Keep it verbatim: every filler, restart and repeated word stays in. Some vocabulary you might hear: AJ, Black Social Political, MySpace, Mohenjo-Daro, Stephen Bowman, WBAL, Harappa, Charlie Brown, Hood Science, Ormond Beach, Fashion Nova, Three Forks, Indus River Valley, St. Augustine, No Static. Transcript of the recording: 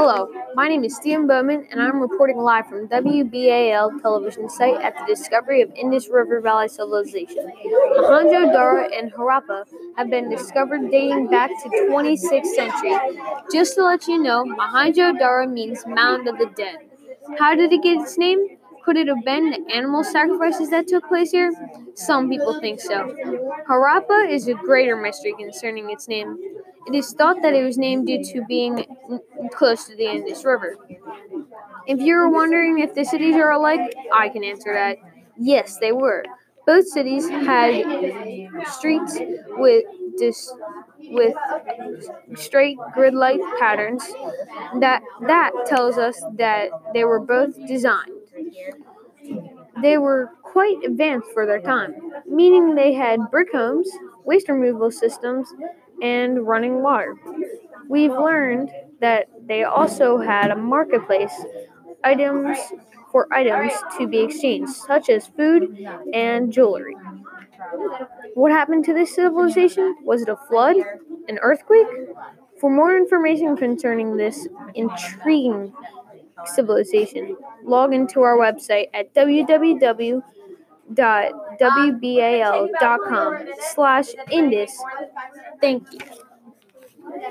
Hello, my name is Stephen Bowman, and I'm reporting live from W B A L television site at the discovery of Indus River Valley civilization. Mohenjo-Daro and Harappa have been discovered dating back to the twenty-sixth century. Just to let you know, Mohenjo-Daro means mound of the dead. How did it get its name? Could it have been the animal sacrifices that took place here? Some people think so. Harappa is a greater mystery concerning its name. It is thought that it was named due to being close to the Indus River. If you were wondering if the cities are alike, I can answer that. Yes, they were. Both cities had streets with dis- with straight grid-like patterns. That that tells us that they were both designed. They were quite advanced for their time, meaning they had brick homes, waste removal systems, and running water. We've learned that they also had a marketplace items for items to be exchanged, such as food and jewelry. What happened to this civilization? Was it a flood? An earthquake? For more information concerning this intriguing civilization, log into our website at w w w dot w b a l dot com slash Indus. Thank you.